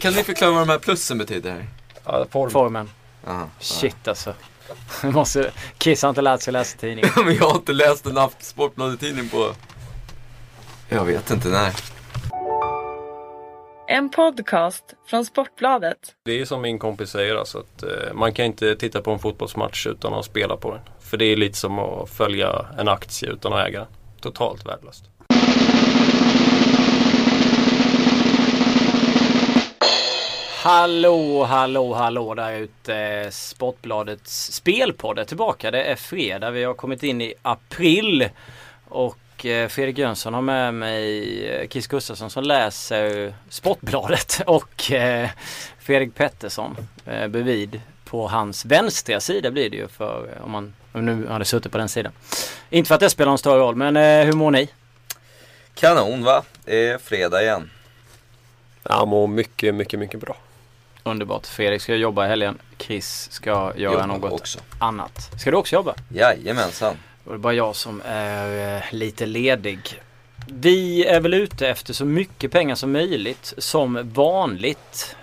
Kan ni förklara vad de här plussen betyder här? Ja, formen. Aha, shit alltså. Måste kissa, inte lärt sig läsa tidningen. Men jag har inte läst en Sportbladet-tidning på... Jag vet inte när. En podcast från Sportbladet. Det är som min kompis säger alltså, att man kan inte titta på en fotbollsmatch utan att spela på den. För det är lite som att följa en aktie utan att äga den. Totalt värdelöst. Hallå, hallå, hallå där ute. Sportbladets spelpodd är tillbaka. Det är fredag. Vi har kommit in i april. Och Fredrik Jönsson har med mig Kiss Gustafsson som läser Sportbladet. Och Fredrik Pettersson bevid på hans vänstra sida blir det ju, för om man nu hade suttit på den sidan. Inte för att det spelar någon större roll, men hur mår ni? Kanon va? Det är fredag igen. Jag mår mycket, mycket, mycket bra. Underbart. Fredrik ska jobba i helgen. Chris ska göra något också. Annat. Ska du också jobba? Jajamensan. Och det är bara jag som är lite ledig. Vi är väl ute efter så mycket pengar som möjligt, som vanligt.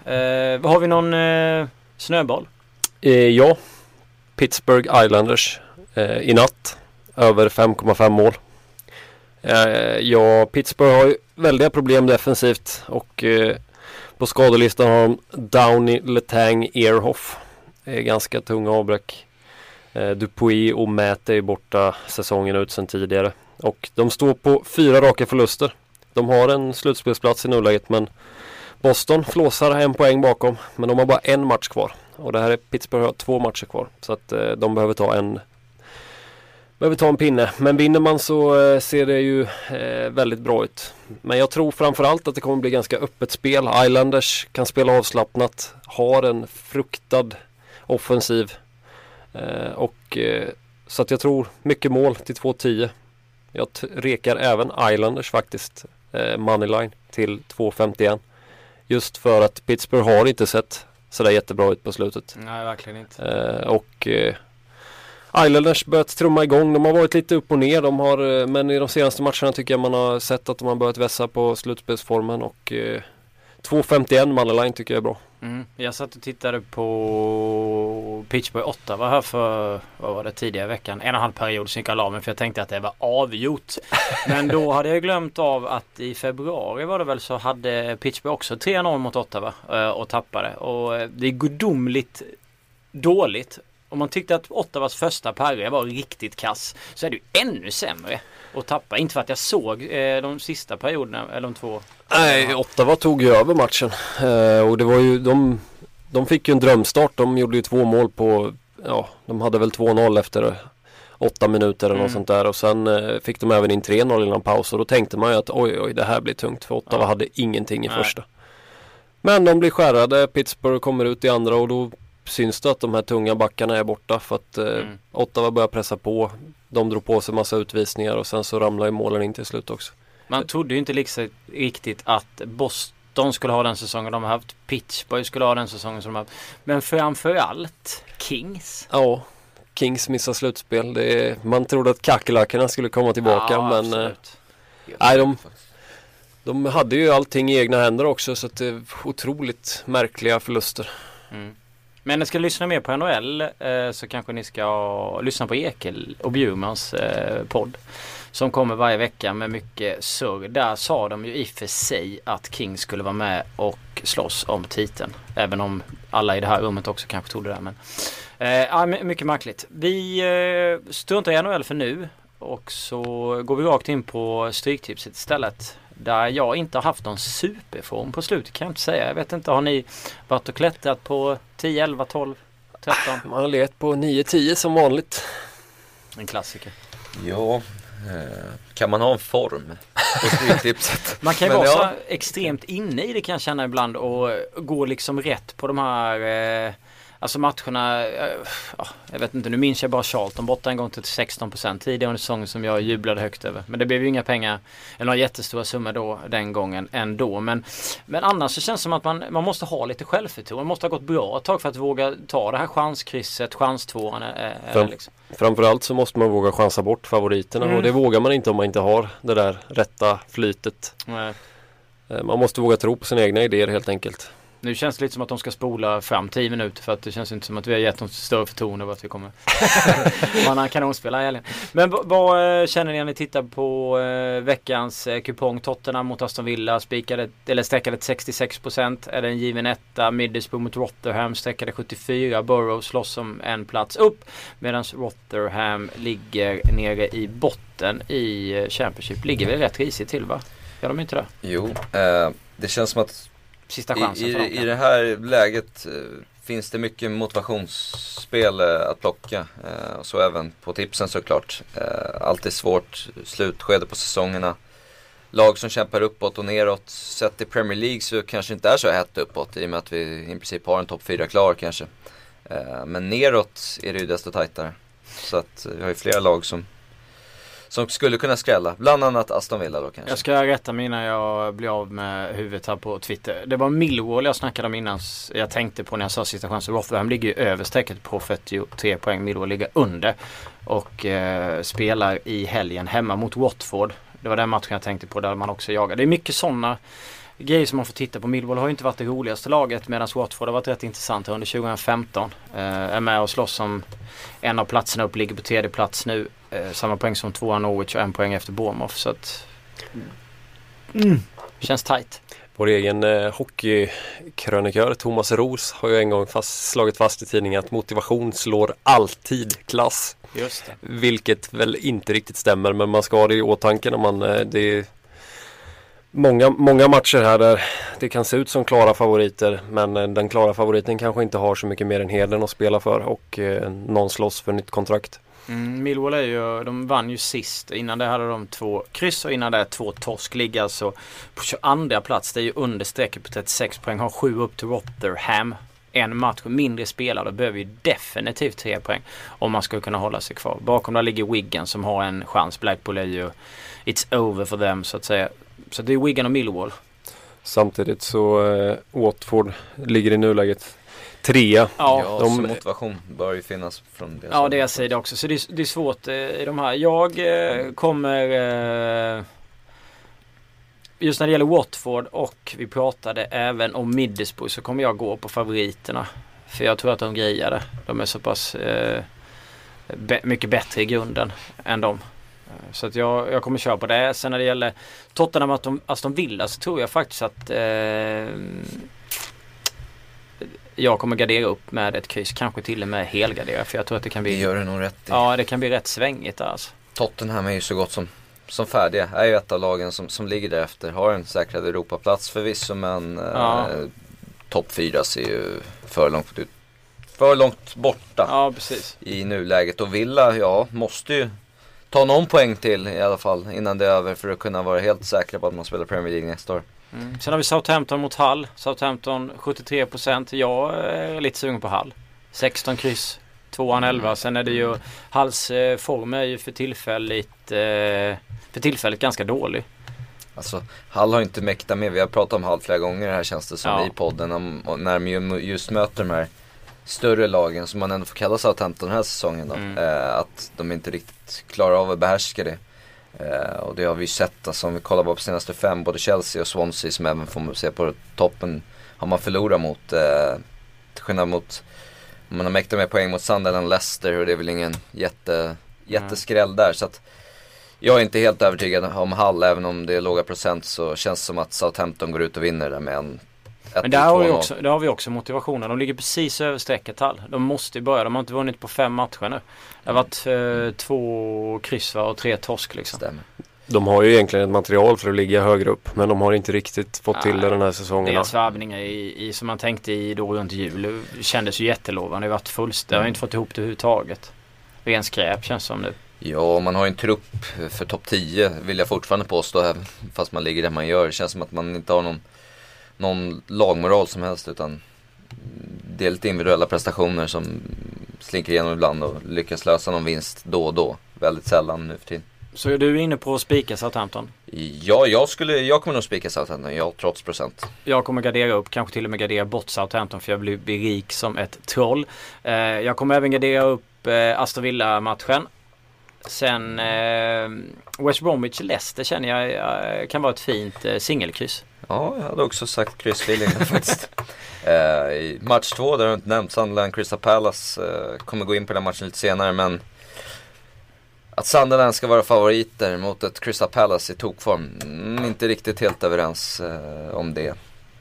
Har vi någon snöboll? Ja, Pittsburgh Islanders i natt. Över 5,5 mål. Ja, Pittsburgh har ju väldiga problem defensivt. Och på skadelistan har de Downey, Letang, Ehrhoff. Ganska tunga avbräck. Dupuis och Mäte är borta säsongen ut sedan tidigare. Och de står på 4 raka förluster. De har en slutspelsplats i nuläget, men Boston flåsar en poäng bakom. Men de har bara en match kvar. Och det här är Pittsburgh har 2 matcher kvar. Så att de behöver ta en pinne. Men vinner man så ser det ju väldigt bra ut. Men jag tror framförallt att det kommer bli ganska öppet spel. Islanders kan spela avslappnat. Har en fruktad offensiv. Så att jag tror mycket mål till 2,10. Jag rekar även Islanders faktiskt, moneyline till 2,51. Just för att Pittsburgh har inte sett sådär jättebra ut på slutet. Nej, verkligen inte. Islanders börjat trumma igång. De har varit lite upp och ner. Men i de senaste matcherna tycker jag man har sett att de har börjat vässa på slutspelsformen. Och 2,51 moneyline tycker jag är bra. Mm. Jag satt och tittade på Pittsburgh 8 var här för, vad var det, tidigare veckan, 1,5 period sen gick jag la mig, för jag tänkte att det var avgjort. Men då hade jag glömt av att i februari var det väl, så hade Pittsburgh också 3-0 mot 8 och tappade. Och det är gudomligt dåligt. Om man tyckte att Ottawas första parry var riktigt kass, så är det ju ännu sämre att tappa. Inte för att jag såg de sista perioderna, eller de 2. Nej, Ottawa tog ju över matchen. Och det var ju, de fick ju en drömstart. De gjorde ju 2 mål på, ja, de hade väl 2-0 efter 8 minuter eller något sånt där. Och sen fick de även in 3-0 innan paus. Och då tänkte man ju att oj, det här blir tungt. För Ottawa hade ingenting i första. Men de blir skärrade. Pittsburgh kommer ut i andra och då syns det att de här tunga backarna är borta, för att Ottawa börjar pressa på. De drog på sig massa utvisningar och sen så ramlar ju målen in till slut också. Man trodde ju inte liksom riktigt att Boston skulle ha den säsongen de har haft. Pittsburgh skulle ha den säsongen som de har haft. Men framförallt Kings. Ja, Kings missar slutspel. Man trodde att kackerlackarna skulle komma tillbaka, ja, men nej, de hade ju allting i egna händer också, så att det är otroligt märkliga förluster. Mm. Men ni ska lyssna mer på NHL, så kanske ni ska lyssna på Ekel och Bjurmans podd som kommer varje vecka med mycket surr. Där sa de ju i för sig att King skulle vara med och slåss om titeln. Även om alla i det här rummet också kanske tog det där. Men, mycket märkligt. Vi struntar i NHL för nu och så går vi rakt in på stryktipset istället. Där jag inte har haft någon superform på slutet, kan jag inte säga. Jag vet inte, har ni varit och klättrat på 10, 11, 12, 13? Man har legat på 9, 10 som vanligt. En klassiker. Ja, kan man ha en form på stryktipset? Man kan ju vara så extremt inne i det, kan jag känna ibland, och gå liksom rätt på de här... Alltså matcherna, jag vet inte, nu minns jag bara Charlton borta en gång till 16% tidigare under säsongen som jag jublade högt över. Men det blev ju inga pengar, eller några jättestora summor då, den gången ändå. Men annars så känns det som att man måste ha lite självförtroende. Man måste ha gått bra ett tag för att våga ta det här chanskrysset, chans 2. Liksom. Framförallt så måste man våga chansa bort favoriterna. Och det vågar man inte om man inte har det där rätta flytet. Nej. Man måste våga tro på sina egna idéer helt enkelt. Nu känns det lite som att de ska spola fram 10 minuter för att det känns inte som att vi har gett dem större förtroende av att vi kommer man kanonspelare egentligen. Men vad känner ni när ni tittar på veckans kupong? Tottenham mot Aston Villa spikade eller sträckade 66%. Är det en given etta? Middlesbrough mot Rotherham sträckade 74%. Borough slåss som en plats upp medan Rotherham ligger nere i botten i Championship. Ligger väl rätt risigt till, va? Gör de inte det? Jo, det känns som att sista chansen för dem, i det här läget finns det mycket motivationsspel att plocka, och så även på tipsen såklart. Allt är svårt, slutskede på säsongerna, lag som kämpar uppåt och neråt. Sett i Premier League så kanske inte är så hett uppåt i och med att vi i princip har en topp 4 klar kanske, men neråt är det ju desto tajtare. Så att vi har ju flera lag som skulle kunna skrälla, bland annat Aston Villa då kanske. Jag ska rätta mig innan jag blir av med huvudet här på Twitter. Det var Millwall jag snackade om innan. Jag tänkte på när jag sa sista chansen. Rotherham ligger ju överstrecket på 43 poäng. Millwall ligger under och spelar i helgen hemma mot Watford. Det var den matchen jag tänkte på där man också jagar. Det är mycket sådana grejer som man får titta på. Millwall har ju inte varit det roligaste laget medan Watford har varit rätt intressant under 2015. Är med och slåss som en av platserna upp, ligger på tredje plats nu. Samma poäng som 2 Norwich och en poäng efter Bournemouth. Så att känns tajt. Vår egen hockeykrönikör Thomas Roos har ju en gång slagit fast i tidningen att motivation slår alltid klass. Just det. Vilket väl inte riktigt stämmer, men man ska ha det i åtanke när man... det är många matcher här där det kan se ut som klara favoriter, men den klara favoriten kanske inte har så mycket mer än heden att spela för, och någon slåss för nytt kontrakt. Millwall är ju, de vann ju sist. Innan det hade de 2 kryss och innan det 2 torsk. Ligger alltså på 22:a plats. Det är ju understrecket på 36 poäng. Har 7 upp till Rotherham. En match mindre spelare, behöver ju definitivt 3 poäng om man ska kunna hålla sig kvar. Bakom där ligger Wigan som har en chans. Blackpool är ju it's over för dem så att säga. Så det är Wigan och Millwall. Samtidigt så Watford ligger i nuläget 3. Ja, de... motivation bör ju finnas från det. Ja, det jag säger också. Så det är svårt i de här. Jag kommer... just när det gäller Watford och vi pratade även om Middlesbrough så kommer jag gå på favoriterna. För jag tror att de grejade. De är så pass mycket bättre i grunden än de. Så att jag kommer köra på det. Sen när det gäller Tottenham att de vill, så tror jag faktiskt att... jag kommer gardera upp med ett kryss, kanske till och med helgardera, för jag tror att det kan bli... Det gör det nog rätt i. Ja, det kan bli rätt svängigt alltså. Tottenham är ju så gott som färdiga. Är ju ett av lagen som ligger därefter. Har en säkrad Europaplats förvisso, men ja. Topp 4 ser ju för långt borta. Ja, precis. I nuläget. Och Villa, ja, måste ju ta någon poäng till i alla fall innan det är över för att kunna vara helt säkra på att man spelar Premier League nästa år. Sen har vi Southampton mot Hall. Southampton 73%. Jag är lite sugen på Hall. 16 kryss, 2-11. Sen är det ju Halls form är ju för tillfället ganska dålig. Alltså Hall har inte mäktat med. Vi har pratat om Hall flera gånger här känns det som i podden när man just möter de här större lagen som man ändå får kalla Southampton den här säsongen då. Att de inte riktigt klarar av att behärska det. Och det har vi ju sett, alltså, om vi kollar på senaste 5, både Chelsea och Swansea som även får se på toppen har man förlorat mot till skillnad mot man har mäktat med poäng mot Sunderland, Leicester, och det är väl ingen jätteskräll där, så att jag är inte helt övertygad om Hall, även om det är låga procent så känns det som att Southampton går ut och vinner där med en... Men där har vi också motivationen. De ligger precis över strecket Hall. De måste ju börja. De har inte vunnit på 5 matcher nu. Det har varit 2 kryss och 3 torsk liksom. Stämmer. De har ju egentligen ett material för att ligga högre upp, men de har inte riktigt fått till det den här säsongen. Deras värvningar i, som man tänkte i då runt jul kändes ju jättelovande. Det har varit fullständigt. De har inte fått ihop det överhuvudtaget. Ren skräp känns som nu. Ja, man har en trupp för topp 10 vill jag fortfarande påstå, fast man ligger där man gör. Det känns som att man inte har någon lagmoral som helst, utan det är lite individuella prestationer som slinker igenom ibland och lyckas lösa någon vinst då och då, väldigt sällan nu för tiden. Så är du inne på att spika Southampton? Ja, jag kommer nog spika Southampton, ja, trots procent. Jag kommer gardera upp, kanske till och med gardera bort Southampton, för jag blir rik som ett troll. Jag kommer även gardera upp Aston Villa-matchen. Sen West Bromwich-Leicester känner jag kan vara ett fint singelkryss. Ja, jag hade också sagt Chris Willingham faktiskt. I match 2, där har jag inte nämnt Sunderland, Crystal Palace. Kommer gå in på den matchen lite senare, men att Sunderland ska vara favoriter mot ett Crystal Palace i tokform, inte riktigt helt överens om det.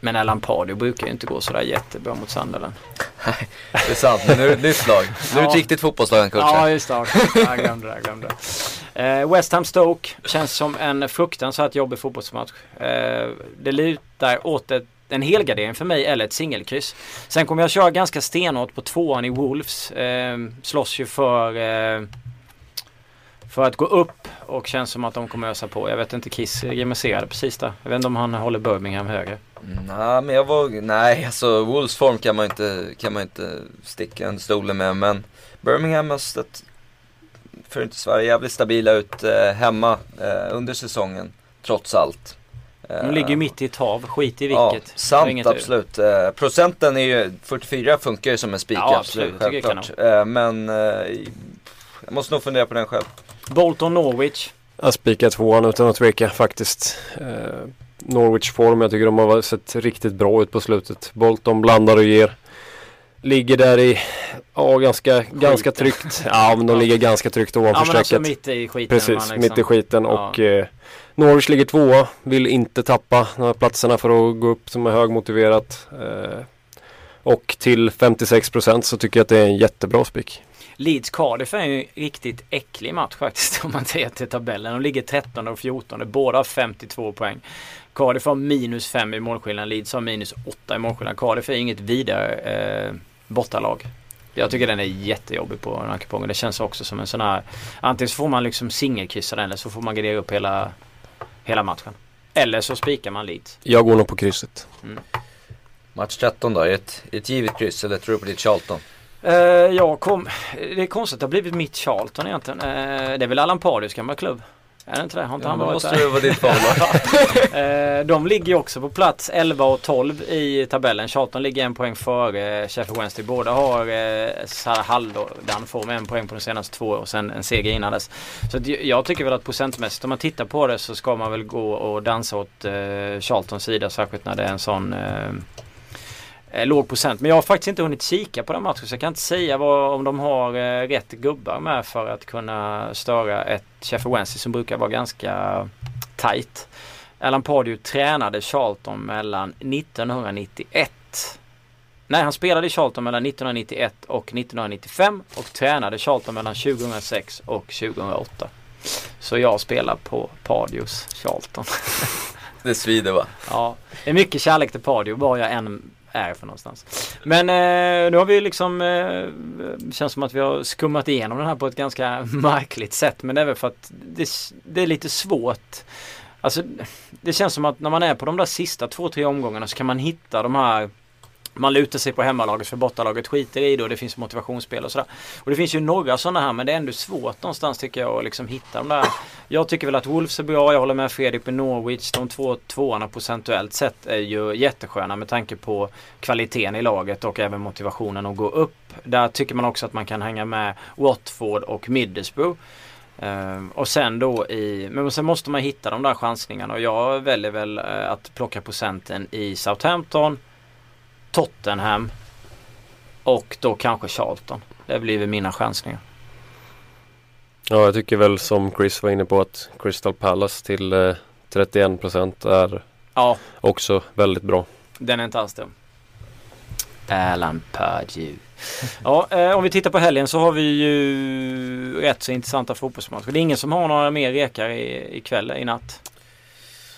Men Alan Pardew brukar ju inte gå sådär jättebra mot Sunderland. Nej, det är sant. Men nu är det ett nytt lag. Nu är det ett riktigt fotbollslag, en coach. Ja, just det. Jag glömde det. West Ham Stoke känns som en fruktansvärt jobbig fotbollsmatch. Det lutar åt en helgardering för mig, eller ett singelkryss. Sen kommer jag köra ganska stenhårt på tvåan i Wolves. Slåss ju för att gå upp, och känns som att de kommer ösa på. Jag vet inte, Kiss grimaserade precis där. Jag vet inte om han håller Birmingham högre. Nej, men alltså Wolves form kan man inte sticka en stolen med, men Birmingham har stött, för inte Sverige, jävligt stabila ut hemma under säsongen trots allt. De ligger mitt i ett hav, skit i vilket. Ja, sant, absolut. Procenten är ju 44, funkar ju som en spik, ja, absolut. Men jag måste nog fundera på den själv. Bolton Norwich. Jag spikar tvåan utan att tveka faktiskt. Norwich-form, jag tycker de har sett riktigt bra ut på slutet. Bolton blandar och ger. Ligger där i ganska tryggt. Ja, men de ligger ganska tryggt ovanför strecket. Ja, men alltså mitt i skiten. Precis, liksom. Mitt i skiten. Och Norwich ligger tvåa. Vill inte tappa de här platserna för att gå upp, som är högmotiverat. Och till 56% så tycker jag att det är en jättebra spik. Leeds Cardiff är ju en riktigt äcklig match faktiskt, om man ser till tabellen. De ligger 13 och 14, båda har 52 poäng. Cardiff har minus 5 i målskillnad, Leeds har minus 8 i målskillnad. Cardiff är inget vidare bortalag. Jag tycker den är jättejobbig på den här kupongen. Det känns också som en sån här, antingen så får man liksom singelkryssa den, eller så får man gardera upp hela matchen. Eller så spikar man Leeds. Jag går nog på krysset. Mm. Match 13 då, ett givet kryss, eller tror du på ditt Charlton? Det är konstigt att det har blivit mitt Charlton egentligen. Det är väl Alan Pardews gamla klubb. Är det inte det? Har inte han varit där? Måste ditt de ligger ju också på plats 11 och 12 i tabellen. Charlton ligger en poäng före Sheffield Wednesday. Båda har Sarah Haldan får med en poäng på de senaste 2 och sen en seger innan dess. Så jag tycker väl att procentmässigt, om man tittar på det, så ska man väl gå och dansa åt Charltons sida, särskilt när det är en sån låg procent. Men jag har faktiskt inte hunnit kika på den matchen, så jag kan inte säga om de har rätt gubbar med för att kunna störa ett Sheffield Wednesday som brukar vara ganska tajt. Alan Pardew tränade Charlton mellan 1991. Nej, han spelade i Charlton mellan 1991 och 1995 och tränade Charlton mellan 2006 och 2008. Så jag spelar på Pardews Charlton. Det svider, va? Ja, det är mycket kärlek till Pardew, bara jag är för någonstans. Men nu har vi liksom känns som att vi har skummat igenom den här på ett ganska märkligt sätt, men det är väl för att det är lite svårt. Alltså det känns som att när man är på de där sista 2-3 omgångarna så kan man hitta de här, man lutar sig på hemmalaget för bortalaget skiter i det, och det finns motivationsspel och sådär. Och det finns ju några sådana här, men det är ändå svårt någonstans tycker jag att liksom hitta de där. Jag tycker väl att Wolves är bra, jag håller med Fredrik med Norwich. De 2 tvåarna procentuellt sett är ju jättesköna med tanke på kvaliteten i laget och även motivationen att gå upp. Där tycker man också att man kan hänga med Watford och Middlesbrough. Och sen då men sen måste man hitta de där chansningarna, och jag väljer väl att plocka procenten i Southampton, Tottenham och då kanske Charlton. Det blir väl mina chansningar. Ja, jag tycker väl som Chris var inne på att Crystal Palace till 31% är också väldigt bra. Den är inte alls dum. Alan Pardew. Ja, om vi tittar på helgen så har vi ju rätt så intressanta fotbollsmatcher. Det är ingen som har några mer rekar i kväll, i natt.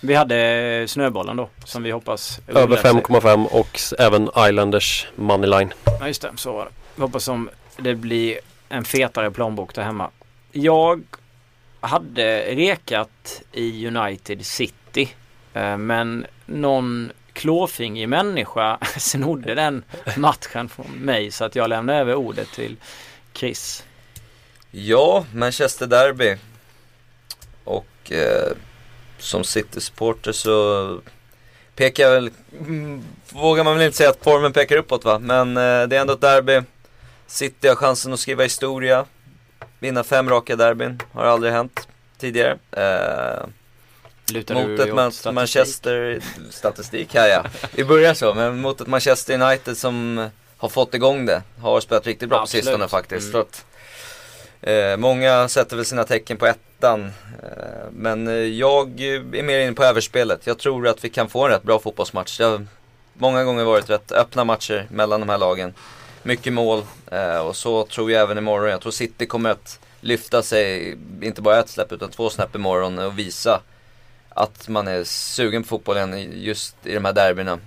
Vi hade snöbollen då, som vi hoppas över 5,5 och även Islanders moneyline. Ja just det, så var det. Vi hoppas som det blir en fetare plånbok där hemma. Jag hade rekat i United City, men någon klåfingig människa snodde den matchen från mig, så att jag lämnade över ordet till Chris. Ja, Manchester Derby. Och som City-supporter så vågar man väl inte säga att formen pekar uppåt, va? Men det är ändå ett derby. City har chansen att skriva historia, vinna 5 raka derbyn, har aldrig hänt tidigare. Mot ett Manchester statistik här, ja. Vi börjar så, men mot ett Manchester United som har fått igång det, har spelat riktigt bra på sistone faktiskt. Så att, många sätter väl sina tecken på ettan, men jag är mer inne på överspelet. Jag tror att vi kan få en rätt bra fotbollsmatch. Det har många gånger varit rätt öppna matcher mellan de här lagen. Mycket mål, och så tror jag även imorgon. Jag tror City kommer att lyfta sig, inte bara ett släpp utan två snäpp imorgon, och visa att man är sugen på fotbollen just i de här derbyna.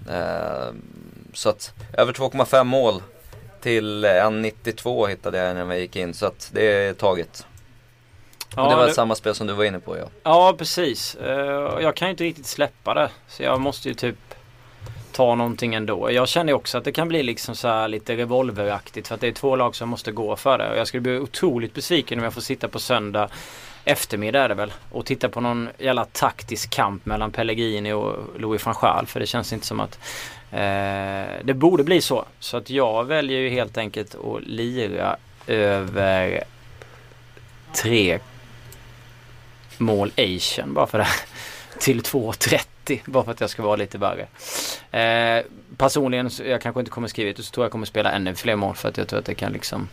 Så att över 2,5 mål till 1,92 hittade jag när jag gick in, så att det är taget. Ja, och det var det... samma spel som du var inne på, ja. Ja, precis. Jag kan ju inte riktigt släppa det, så jag måste ju typ ta någonting ändå. Jag känner också att det kan bli liksom så här lite revolveraktigt, för att det är två lag som måste gå för det. Och jag skulle bli otroligt besviken om jag får sitta på söndag eftermiddag är det väl, och titta på någon jävla taktisk kamp mellan Pellegrini och Louis van Gaal, för det känns inte som att det borde bli så. Så att jag väljer ju helt enkelt att lira över 3 mål Asian, bara för det, till 2,30, bara för att jag ska vara lite värre. Personligen, jag kanske inte kommer skriva ut, så tror jag kommer spela ännu fler mål, för att jag tror att det kan liksom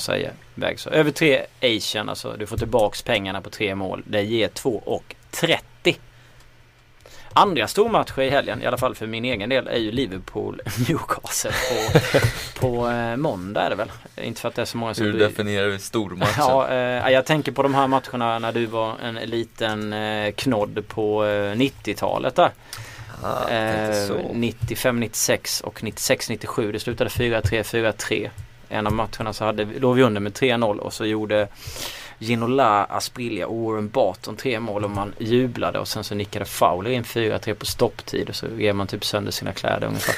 säger, väg så. Över 3 Asian, alltså du får tillbaks pengarna på 3 mål. Det ger 2,30. Andra stormatcher i helgen, i alla fall för min egen del, är ju Liverpool Newcastle på måndag är det väl. Inte för att det är så många som... Hur definierar du stormatchen? Ja, jag tänker på de här matcherna när du var en liten knodd på 90-talet där. 95, 96 och 96, 97. Det slutade 4-3, 4-3. En av matcherna så låg vi under med 3-0, och så gjorde Ginola, Asprilla och Warren Barton 3 mål, och man jublade, och sen så nickade Fowler in 4-3 på stopptid, och så ger man typ sönder sina kläder ungefär.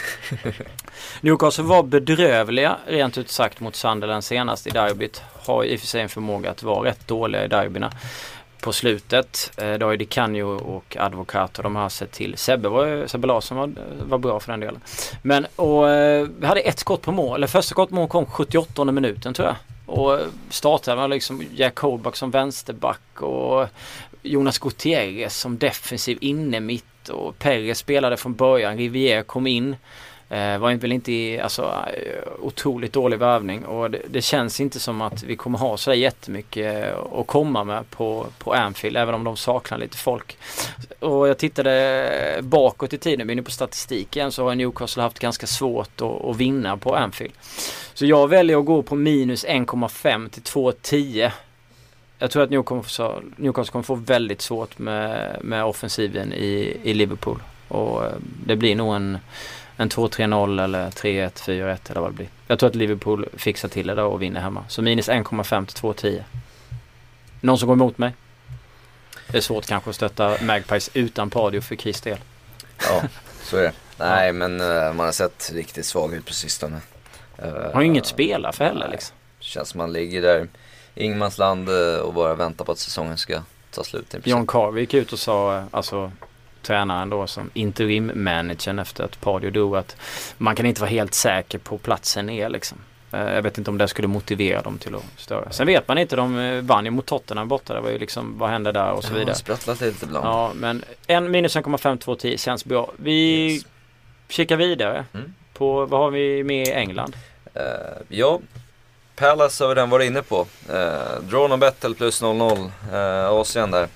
Newcastle var bedrövliga rent ut sagt mot Sunderland senast i derbyt. Har i och för sig en förmåga att vara rätt dåliga i derbyna på slutet. Då är det Canio och Advokat, och de har sett till Sebbe Larsson var bra för den delen. Men vi hade ett skott på mål, eller första skott på mål kom 78:e minuten tror jag. Och startade man liksom Jack Holbach som vänsterback och Jonas Gutierrez som defensiv inne mitt, och Perre spelade från början, Rivière kom in. Var väl inte otroligt dålig värvning, och det känns inte som att vi kommer ha så jättemycket att komma med på Anfield, även om de saknar lite folk. Och jag tittade bakåt i tiden, men nu på statistiken så har Newcastle haft ganska svårt att vinna på Anfield. Så jag väljer att gå på minus 1,5 till 2,10. Jag tror att Newcastle kommer få väldigt svårt med offensiven i Liverpool, och det blir nog en 2-3-0 eller 3-1, 4-1 eller vad det blir. Jag tror att Liverpool fixar till det och vinner hemma. Så minus 1,5 till 2,10. Någon som går emot mig? Det är svårt kanske att stötta Magpies utan Pardew för Chris del. Ja, så är det. Nej, men man har sett riktigt svag ut på sistone. Har inget spela för heller liksom. Känns som man ligger där Ingmansland och bara väntar på att säsongen ska ta slut. John Carvick gick ut och sa, alltså tränaren då som interim-managern efter att Pardew dog, att man kan inte vara helt säker på platsen är liksom. Jag vet inte om det skulle motivera dem till att störa. Sen vet man inte, de vann ju mot Tottenham borta, det var ju liksom, vad hände där och så vidare. Sprattlat lite ibland. Ja, men minus 1,5-2,10 känns bra. Vi kikar vidare på, vad har vi med i England? Ja, Palace har den varit inne på. Drawn och battle plus 0-0. Asien där.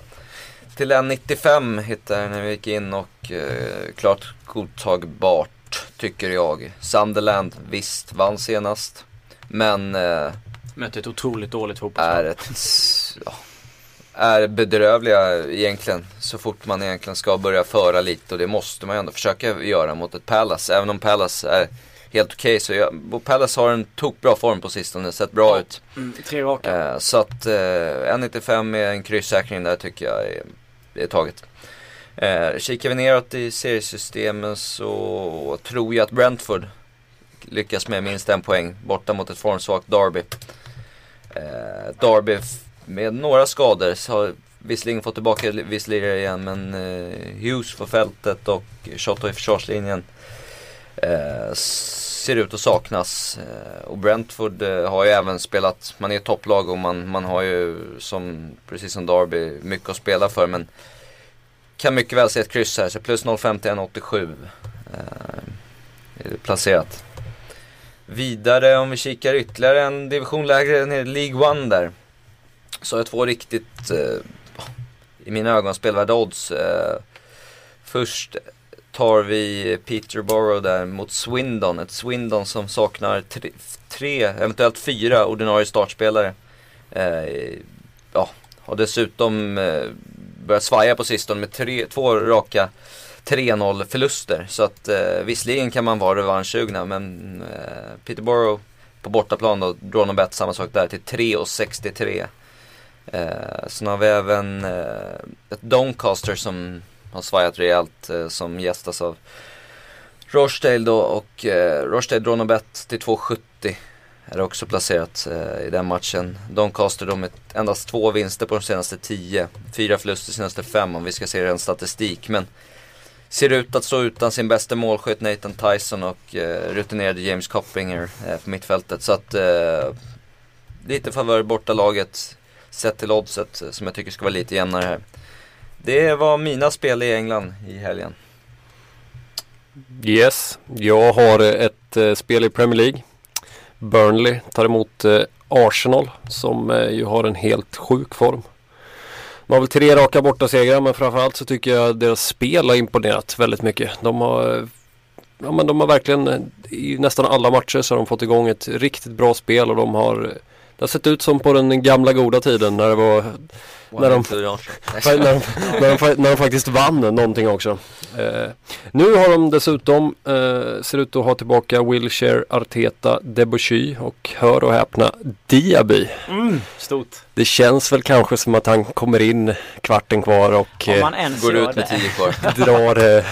Till 1,95 hittade jag när vi gick in, och klart godtagbart tycker jag. Sunderland visst vann senast, men mötte ett otroligt dåligt fotbollslag. Är bedrövliga egentligen så fort man egentligen ska börja föra lite, och det måste man ändå försöka göra mot ett Palace. Även om Palace är helt okej, så Palace har en bra form på sistone, sett bra ut. 3 raka. Så att 1,95 är en krysssäkring där, tycker jag är taget. Kikar vi neråt i seriesystemen så tror jag att Brentford lyckas med minst en poäng borta mot ett formsvagt Derby. Derby med några skador har visserligen fått tillbaka viss lirare igen, men Hughes på fältet och Shotto i försvarslinjen ser ut att saknas, och Brentford har ju även spelat, man är ett topplag och man har ju, som, precis som Derby, mycket att spela för, men kan mycket väl se ett kryss här, så plus 0,51,87 är det placerat. Vidare om vi kikar ytterligare en division lägre ner, League One där, så har jag två riktigt i mina ögon spelvärda odds. Först tar vi Peterborough där mot Swindon. Ett Swindon som saknar tre eventuellt fyra ordinarie startspelare. Ja, och dessutom börjat svaja på sistone med två raka 3-0 förluster. Så att visserligen kan man vara revanschugna, men Peterborough på bortaplan då, drar nog bett samma sak där till 3,63. Sen har vi även ett Doncaster som har svajat rejält, som gästas av Rochdale då, och Rochdale drar nog bett till 2,70. Är också placerat i den matchen. Doncaster då med endast 2 vinster på de senaste 10, 4 förluster de senaste 5 om vi ska se den statistik, men ser ut att stå utan sin bästa målskytt Nathan Tyson och rutinerade James Coppinger på mittfältet. Så att lite favör borta laget sett till oddset, som jag tycker ska vara lite jämnare här. Det var mina spel i England i helgen. Yes, jag har ett spel i Premier League. Burnley tar emot Arsenal som ju har en helt sjuk form. De har väl 3 raka borta segrar, men framförallt så tycker jag deras spel har imponerat väldigt mycket. De har, ja, men de har verkligen i nästan alla matcher så har de fått igång ett riktigt bra spel, och de har, det har sett ut som på den gamla goda tiden när det var när de faktiskt vann någonting också. Nu har de dessutom ser ut att ha tillbaka Wilshere, Arteta, Debussy och, hör och häpna, Diaby. Stort. Det känns väl kanske som att han kommer in kvarten kvar och går ut med 10 kvar. Drar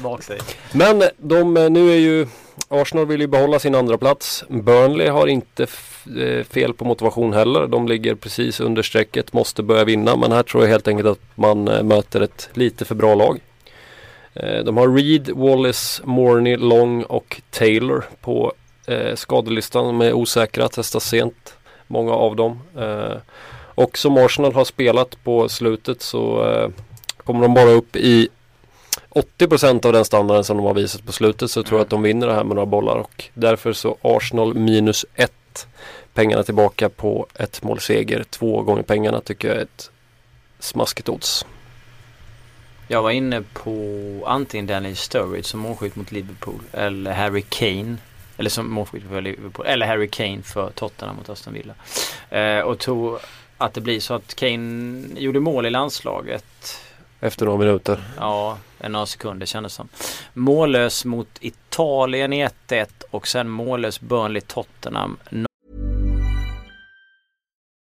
bak sig. Men de nu är ju Arsenal vill ju behålla sin andra plats. Burnley har inte fel på motivation heller. De ligger precis under strecket, måste börja vinna. Men här tror jag helt enkelt att man möter ett lite för bra lag. De har Reed, Wallace, Morney, Long och Taylor på skadelistan. De är osäkra, testas sent, många av dem. Och som Arsenal har spelat på slutet så kommer de bara upp i 80% av den standarden som de har visat på slutet, så tror jag att de vinner det här med några bollar, och därför så Arsenal minus 1, pengarna tillbaka på ett målseger, 2 gånger pengarna, tycker jag är ett smaskigt odds. Jag var inne på antingen Daniel Sturridge som målskytt mot Liverpool eller Harry Kane för Tottenham mot Aston Villa, och tog att det blir så att Kane gjorde mål i landslaget efter några minuter. Ja, några sekunder kändes som. Mållös mot Italien i 1-1 och sen mållös Burnley Tottenham.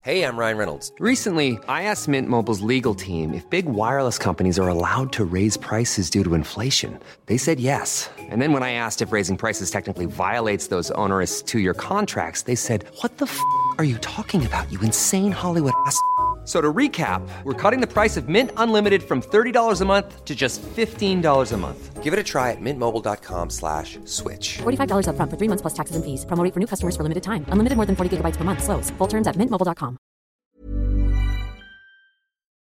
Hey, I'm Ryan Reynolds. Recently, I asked Mint Mobile's legal team if big wireless companies are allowed to raise prices due to inflation. They said yes. And then when I asked if raising prices technically violates those onerous 2-year contracts, they said, "What the f*** are you talking about, you insane Hollywood ass?" So to recap, we're cutting the price of Mint Unlimited from $30 a month to just $15 a month. Give it a try at mintmobile.com/switch. $45 up front for 3 months plus taxes and fees. Promo rate for new customers for limited time. Unlimited more than 40 gigabytes per month. Slows full terms at mintmobile.com.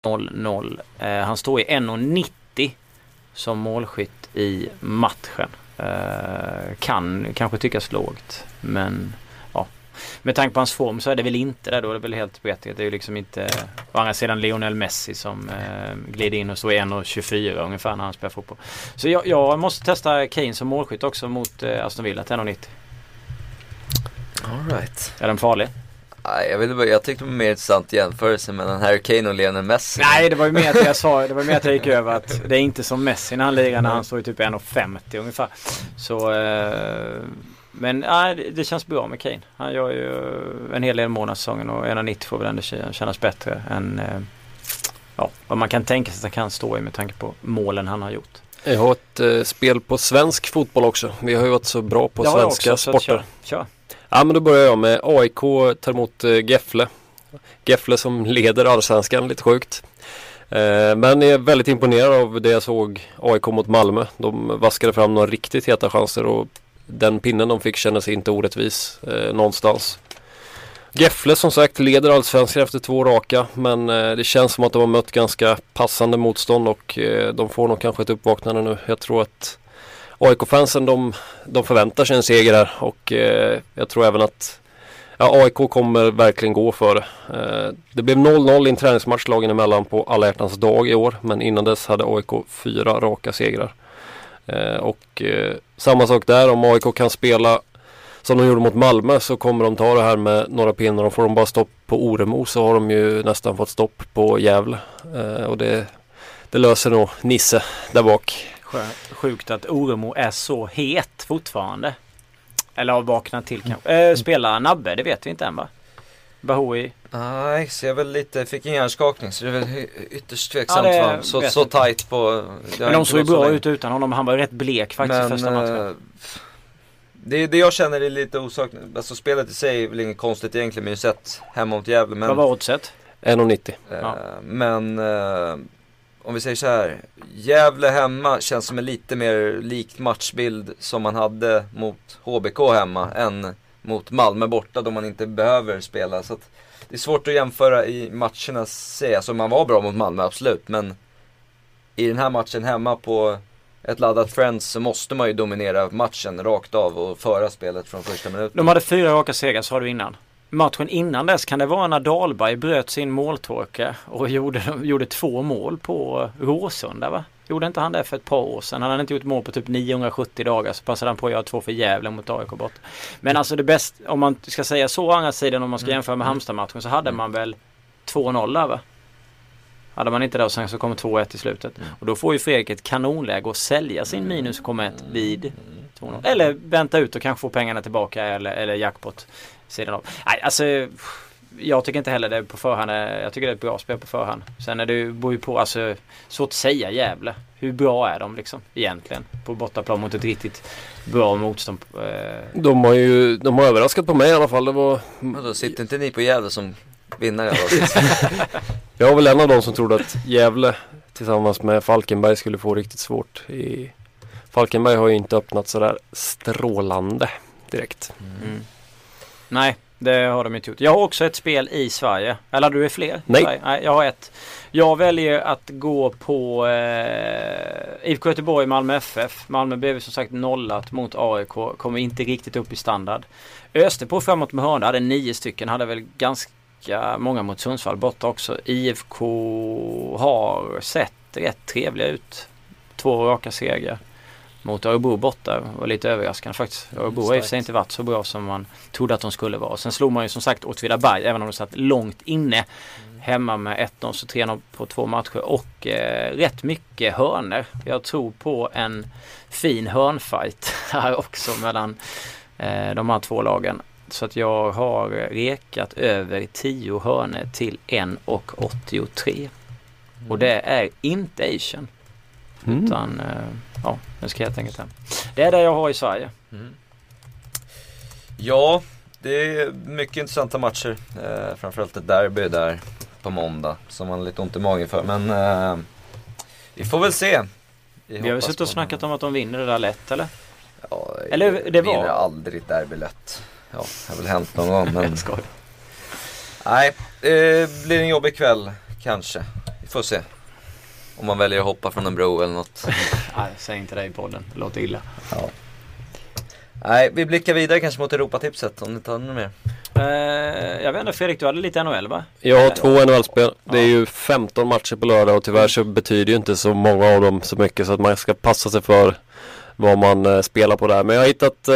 0-0. Han står i 1,90 som målskytt i matchen. Kan kanske tyckas lågt, men med tanke på hans form så är det väl inte där då. Det är väl helt berättigat. Det är ju liksom inte å andra sidan Lionel Messi som glider in och står i 1,24 ungefär när han spelar fotboll. Så jag måste testa Kane som målskytt också mot Aston Villa till 1,90. All right. Är den farlig? Nej, jag tyckte det var mer intressant jämförelse mellan Harry Kane och Lionel Messi. Nej, det var ju mer att jag sa, det var mer att jag gick över att det är inte som Messi när han lirar, när han står i typ 1,50 ungefär. Så men det känns bra med Kane. Han gör ju en hel del månadssäsongen, och 1,90 får väl ändå kännas bättre än vad man kan tänka sig att han kan stå i med tanke på målen han har gjort. Jag har ett spel på svensk fotboll också. Vi har ju varit så bra på svenska sporter. Kör. Ja, men då börjar jag med AIK tar emot Gefle. Gefle som leder allsvenskan, lite sjukt. Men är väldigt imponerad av det jag såg AIK mot Malmö. De vaskade fram några riktigt heta chanser, och den pinnen de fick kändes inte orättvis någonstans. Gefle som sagt leder allsvenskan efter 2 raka, men det känns som att de har mött ganska passande motstånd och de får nog kanske ett uppvaknande nu. Jag tror att AIK-fansen de förväntar sig en seger här och jag tror även att AIK kommer verkligen gå för det. Det blev 0-0 i en träningsmatch lagen emellan på Alla hjärtans dag i år, men innan dess hade AIK 4 raka segrar. Och samma sak där, om AIK kan spela som de gjorde mot Malmö så kommer de ta det här med några pinnar. Och får de bara stopp på Oremo så har de ju nästan fått stopp på Gävle. Och det löser nog Nisse där bak. Sjukt att Oremo är så het fortfarande. Eller har vaknat till kanske. Spelar Nabbe, det vet vi inte än va? Bahoui? Nej, så jag väl lite, fick en hjärnskakning så det är väl ytterst tveksamt va? Så tajt på... Men de såg ju bra ut utan honom, han var rätt blek faktiskt. Men, första matchen. Det jag känner är lite osakligt. Alltså spelet i sig är väl inget konstigt egentligen, men ju sett hemma mot Gävle. Vad var oddset? 1,90. Men om vi säger så här, Gävle hemma känns som en lite mer likt matchbild som man hade mot HBK hemma än mot Malmö borta, då man inte behöver spela. Så att det är svårt att jämföra i matcherna. Alltså man var bra mot Malmö, absolut, men i den här matchen hemma på ett laddat Friends så måste man ju dominera matchen rakt av och föra spelet från första minuten. De hade 4 raka segrar, sa du innan. Matchen innan dess kan det vara när Dahlberg bröt sin måltorka och gjorde 2 mål på Råsunda va? Gjorde inte han det för ett par år sedan? Han hade inte gjort mål på typ 970 dagar, så passade han på att göra 2 för Gävle mot AIK bort. Men alltså det bästa, om man ska säga så, å andra sidan om man ska jämföra med Halmstad-matchen så hade man väl 2-0 va? Hade man inte det och sen så kommer 2-1 i slutet. Och då får ju Fredrik ett kanonläge och sälja sin minus och komma ett vid 2-0. Eller vänta ut och kanske få pengarna tillbaka eller jackpot sidan av. Nej, alltså jag tycker inte heller det på förhand. Jag tycker det är ett bra spel på förhand. Sen är det bor ju på, alltså så att säga Gävle. Hur bra är de liksom egentligen på bortaplan mot ett riktigt bra motstånd? De har överraskat på mig i alla fall. Men då sitter inte ni på Gävle som vinnare alltså. Jag var väl en av dem som trodde att Gävle tillsammans med Falkenberg skulle få riktigt svårt. Falkenberg har ju inte öppnat sådär strålande direkt. Nej, det har de inte gjort. Jag har också ett spel i Sverige. Eller du är fler? Nej, jag har ett. Jag väljer att gå på IFK Göteborg, Malmö FF. Malmö blev som sagt nollat mot AIK. Kommer inte riktigt upp i standard. Öste på framåt med hörna hade 9 stycken. Hade väl ganska många mot Sundsvall borta också. IFK har sett rätt trevliga ut. 2 raka segrar mot Örebro borta var lite överraskande faktiskt. Örebro har i sig inte varit så bra som man trodde att de skulle vara. Sen slog man ju som sagt Åtvidaberg även om de satt långt inne hemma med 1-0 så 3-0 på 2 matcher och rätt mycket hörner. Jag tror på en fin hörnfight här också mellan de här 2 lagen. Så att jag har rekat över 10 hörner till 1,83. Och det är inte Asian. Utan, nu ska jag tänka till. Det är det jag har i Sverige. Ja, det är mycket intressanta matcher. Framförallt ett derby där på måndag som man lite ont i magen för. Men vi får väl se. Vi har väl suttit och snackat om att de vinner det där lätt, eller? Ja, eller det vinner aldrig ett derby lätt. Ja, det har väl hänt någon gång, men... Nej, det blir en jobbig kväll, kanske. Vi får se. Om man väljer att hoppa från en bro eller något. Nej, säg inte det i podden. Det låter illa. Ja. Nej, vi blickar vidare kanske mot Europatipset, om ni tar något mer. Jag vet inte, Fredrik, du hade lite NHL, va? Ja, 2 NHL-spel. Det är ju 15 matcher på lördag och tyvärr så betyder ju inte så många av dem så mycket så att man ska passa sig för vad man spelar på där. Men jag har hittat...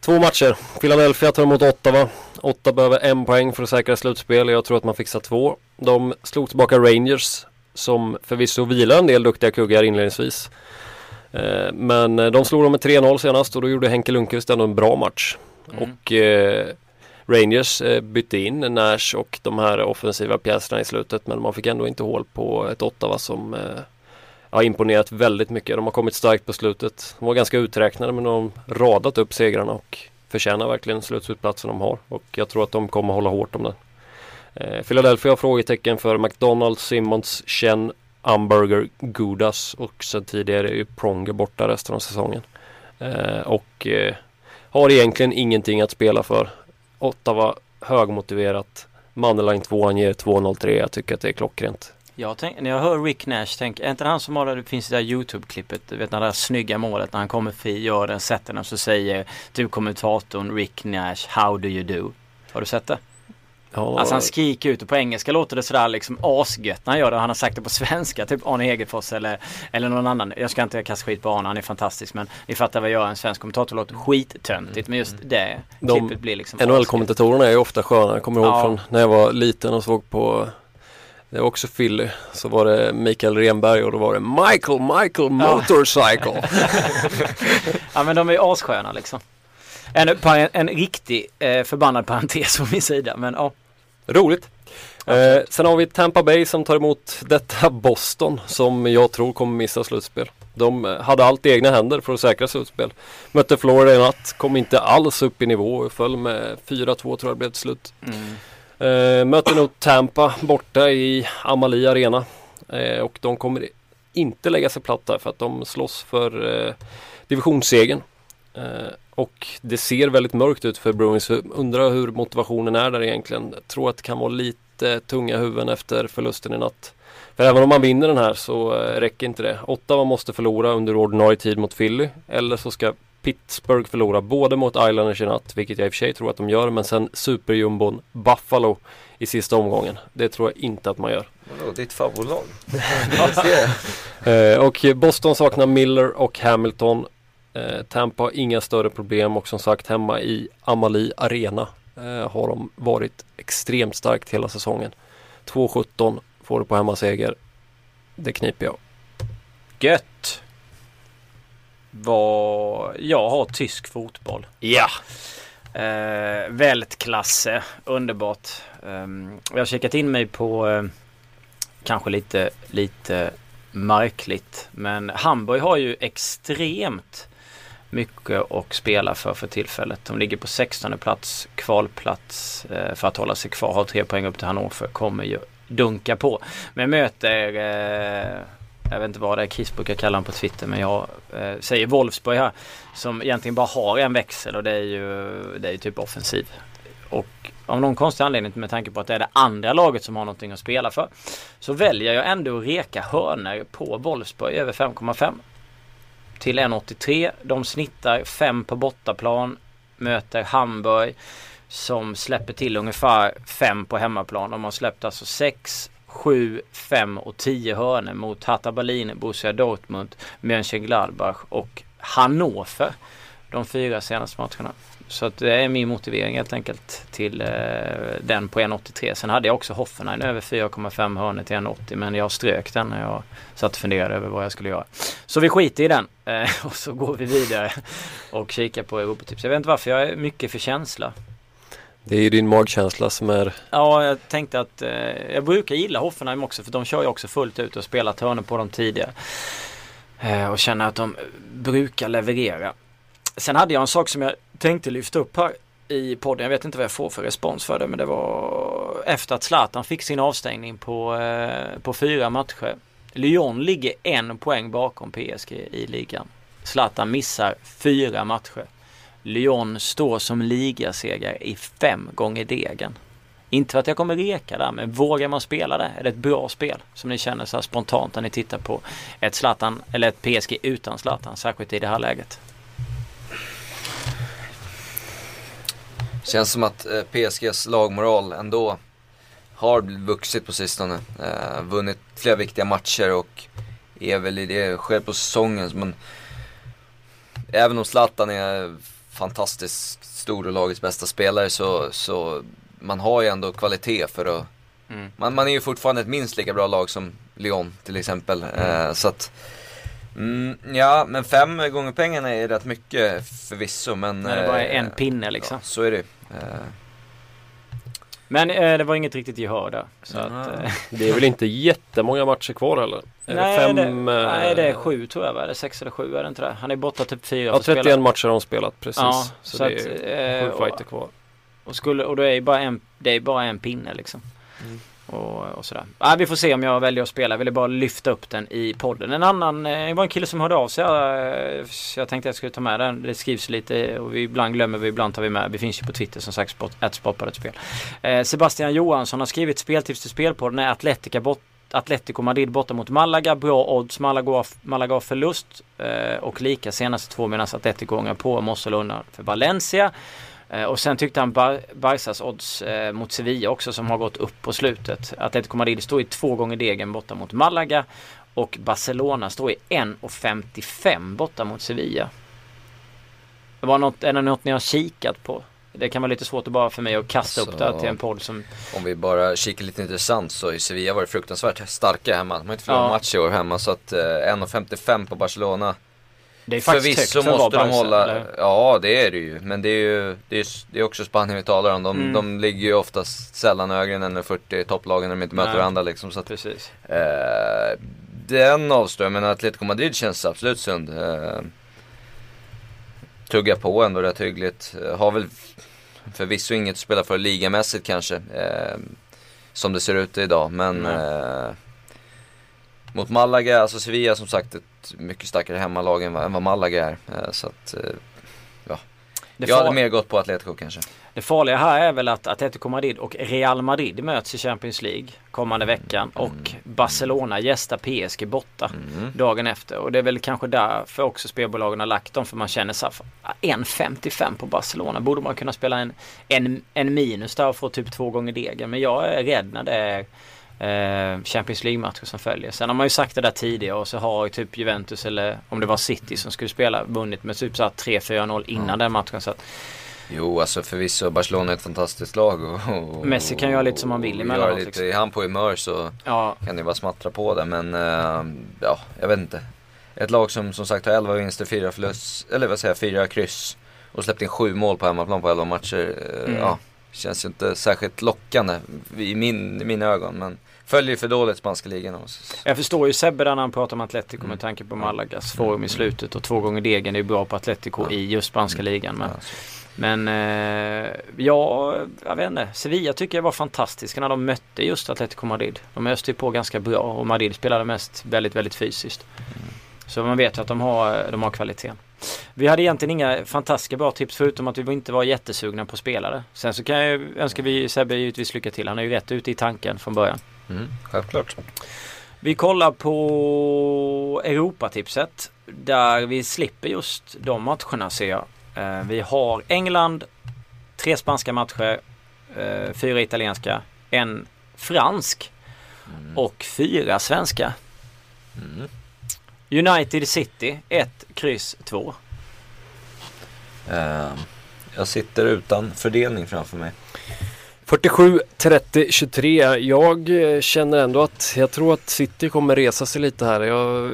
2 matcher. Philadelphia tar emot Ottawa. Ottawa behöver 1 poäng för att säkra slutspel. Jag tror att man fixar 2. De slog tillbaka Rangers som förvisso vilar en del duktiga kuggar inledningsvis. Men de slog dem med 3-0 senast och då gjorde Henke Lundqvist ändå en bra match. Och Rangers bytte in Nash och de här offensiva pjäserna i slutet, men man fick ändå inte hål på ett Ottawa som har imponerat väldigt mycket. De har kommit starkt på slutet. De var ganska uträknade, men de har radat upp segrarna och förtjänar verkligen slutspelsplatsen de har. Och jag tror att de kommer hålla hårt om den. Philadelphia har frågetecken för McDonald's, Simmons, Chen, Hamburger, Gudas och sen tidigare är ju Pronger borta resten av säsongen. Har egentligen ingenting att spela för. Ottawa högmotiverat. Mandeline 2 ger 2,03. Jag tycker att det är klockrent. När jag hör Rick Nash, tänker inte han som har, det finns det där YouTube-klippet, du vet, när det där snygga målet, när han kommer gör den, sätter den, så säger du kommentatorn Rick Nash, how do you do? Har du sett det? Ja. Alltså han skriker ut, och på engelska låter det sådär liksom asgött när han gör det. Han har sagt det på svenska, typ Arne Hegerfors eller någon annan. Jag ska inte kasta skit på Arne, han är fantastisk, men ni fattar vad jag gör, en svensk kommentator låter skittöntigt, men just det klippet blir liksom NHL-kommentatorerna är ju ofta sköna. Jag kommer ihåg från när jag var liten och såg på, det var också Philly, så var det Mikael Renberg och då var det Michael Motorcycle. Ja, men de är ju assköna liksom. En riktig förbannad parentes på min sida, men ja. Roligt. Sen har vi Tampa Bay som tar emot detta Boston som jag tror kommer missa slutspel. De hade allt i egna händer för att säkra slutspel. Mötte Florida i natt, kom inte alls upp i nivå och föll med 4-2 tror jag det blev till slut. Möter nog Tampa borta i Amalie Arena och de kommer inte lägga sig platta för att de slåss för divisionssegern. Och det ser väldigt mörkt ut för Bruins. Undrar hur motivationen är där egentligen. Jag tror att det kan vara lite tunga huvuden efter förlusten i natt. För även om man vinner den här så räcker inte det. Ottawa måste förlora under ordinarie tid mot Philly. Eller så ska Pittsburgh förlora både mot Islanders i natt, vilket jag i och för sig tror att de gör. Men sen superjumbon Buffalo i sista omgången. Det tror jag inte att man gör. Vadå, ditt favoritlag? Och Boston saknar Miller och Hamilton. Tampa har inga större problem och som sagt hemma i Amalie Arena har de varit extremt starkt hela säsongen. 2-17 får du på hemmaseger. Det kniper jag. Gött. Jag har tysk fotboll. Ja. Vältklasse. Underbart. Jag har checkat in mig på kanske lite märkligt, men Hamburg har ju extremt mycket och spela för tillfället. De ligger på 16:e plats, kvalplats för att hålla sig kvar, har 3 poäng upp till Hannover, kommer ju dunka på. Men möter jag vet inte vad det är, Chris brukar kalla honom på Twitter, men jag säger Wolfsburg här, som egentligen bara har en växel och det är ju typ offensiv. Och av någon konstig anledning, med tanke på att det är det andra laget som har någonting att spela för, så väljer jag ändå att reka hörner på Wolfsburg över 5,5 till 1,83. De snittar 5 på bortaplan, möter Hamburg som släpper till ungefär 5 på hemmaplan. De har släppt alltså 6, 7, 5 och 10 hörner mot Hertha Berlin, Borussia Dortmund, Mönchengladbach och Hannover. De 4 senaste matcherna. Så att det är min motivering helt enkelt till den på 1,83. Sen hade jag också Hoffenheim över 4,5 hörner till 1,80. Men jag strök den när jag satt och funderade över vad jag skulle göra. Så vi skiter i den. Och så går vi vidare och kikar på Europatips. Jag vet inte varför, jag är mycket för känsla. Det är ju din magkänsla som är... Ja, jag tänkte att... jag brukar gilla Hoffenheim också, för de kör ju också fullt ut och spelat hörner på dem tidigare. Och känner att de brukar leverera. Sen hade jag en sak som jag tänkte lyfta upp här i podden. Jag vet inte vad jag får för respons för det, men det var efter att Zlatan fick sin avstängning på 4 matcher. Lyon ligger 1 poäng bakom PSG i ligan. Zlatan missar 4 matcher. Lyon står som ligasegrare i 5 gånger degen. Inte för att jag kommer reka där, men vågar man spela det? Är det ett bra spel som ni känner så här spontant när ni tittar på ett Zlatan eller ett PSG utan Zlatan, särskilt i det här läget? Känns som att PSGs lagmoral ändå har vuxit på sistone. Vunnit flera viktiga matcher och är väl i det sker på säsongen. Men även om Zlatan är fantastiskt stor och lagets bästa spelare så man har ju ändå kvalitet för att... Man är ju fortfarande ett minst lika bra lag som Lyon till exempel. Så att... ja, men 5 gånger pengarna är rätt mycket förvisso, men det är bara en pinne liksom. Ja, så är det. Men det var inget riktigt gehör där, så att, det är väl inte jättemånga matcher kvar eller? Nej, det är 7 tror jag, eller 6 eller 7 är det inte det? Han är borta typ 4 för 31 spela. Matcher har han spelat, precis. Ja, så det är 7 fighter kvar. Och då är det bara en pinne liksom. och sådär. Vi får se om jag väljer att spela. Jag ville bara lyfta upp den i podden. En annan, det var en kille som hörde av sig, så jag tänkte att jag skulle ta med den. Det skrivs lite och vi ibland glömmer vi, ibland tar vi med. Vi finns ju på Twitter som sagt, @spotparetspel. Sebastian Johansson har skrivit speltips till spel på den är Atletico Madrid borta mot Malaga. Bra odds, Malaga förlust och lika senaste 2 medan Atletico gånger på Mossolona för Valencia. Och sen tyckte han Barças odds mot Sevilla också som har gått upp på slutet. Atletico Madrid står i 2 gånger degen borta mot Malaga och Barcelona står i 1,55 borta mot Sevilla. Det var något ni har kikat på. Det kan vara lite svårt att bara för mig att kasta upp det till en podd som... Om vi bara kikar lite intressant så i Sevilla var det fruktansvärt starka hemma. De har inte förlorat match i år hemma, så att 1,55 på Barcelona. Det är faktiskt högt för måste de hålla eller? Ja, det är det ju. Men det är ju det är också Spanien vi talar om. De ligger ju oftast sällan högre än 40 topplagen när de inte möter varandra liksom, så att, precis. Den avströmmen Atletico Madrid känns absolut sund. Tugga på ändå rätt hyggligt. Har väl förvisso inget att spela för ligamässigt kanske, som det ser ut idag. Men mot Malaga, alltså Sevilla som sagt ett mycket starkare hemmalag än vad Malaga är. Så att, ja. Jag hade mer gått på Atletico kanske. Det farliga här är väl att Atletico Madrid och Real Madrid möts i Champions League kommande veckan och Barcelona gästar PSG borta dagen efter. Och det är väl kanske därför också spelbolagen har lagt dem, för man känner så här 1,55 på Barcelona. Borde man kunna spela en minus där och få typ 2 gånger degen. Men jag är rädd när det är Champions League-matcher som följer. Sen har man ju sagt det där tidigare, och så har ju typ Juventus eller om det var City som skulle spela vunnit med typ så 3-4-0 innan den matchen, så att... Jo, alltså förvisso Barcelona är ett fantastiskt lag och Messi kan göra lite som han vill emellanåt lite, liksom. Är han på humör så kan det bara smattra på det. Men ja, jag vet inte. Ett lag som sagt har 11 vinster, 4 förlust, eller vad säger jag, 4 kryss och släppt in 7 mål på hemmaplan på 11 matcher. Ja, känns ju inte särskilt lockande i mina ögon, men följer för dåligt spanska ligan också. Jag förstår ju Sebbe när han pratar om Atletico med tanke på Malagas form i slutet, och 2 gånger degen är ju bra på Atletico i just spanska ligan. Jag vet inte. Sevilla tycker jag var fantastiska när de mötte just Atletico Madrid. De öste ju på ganska bra och Madrid spelade mest väldigt, väldigt fysiskt. Så man vet ju att de har kvaliteten. Vi hade egentligen inga fantastiska bra tips förutom att vi inte var jättesugna på spelare. Sen så önskar vi Sebbe givetvis lycka till. Han är ju rätt ute i tanken från början. Självklart. Vi kollar på Europatipset där vi slipper just de matcherna, ser jag. Vi har England, 3 spanska matcher, 4 italienska, 1 fransk och 4 svenska. United City 1-2. Jag sitter utan fördelning framför mig. 47-30-23. Jag känner ändå att jag tror att City kommer resa sig lite här. Jag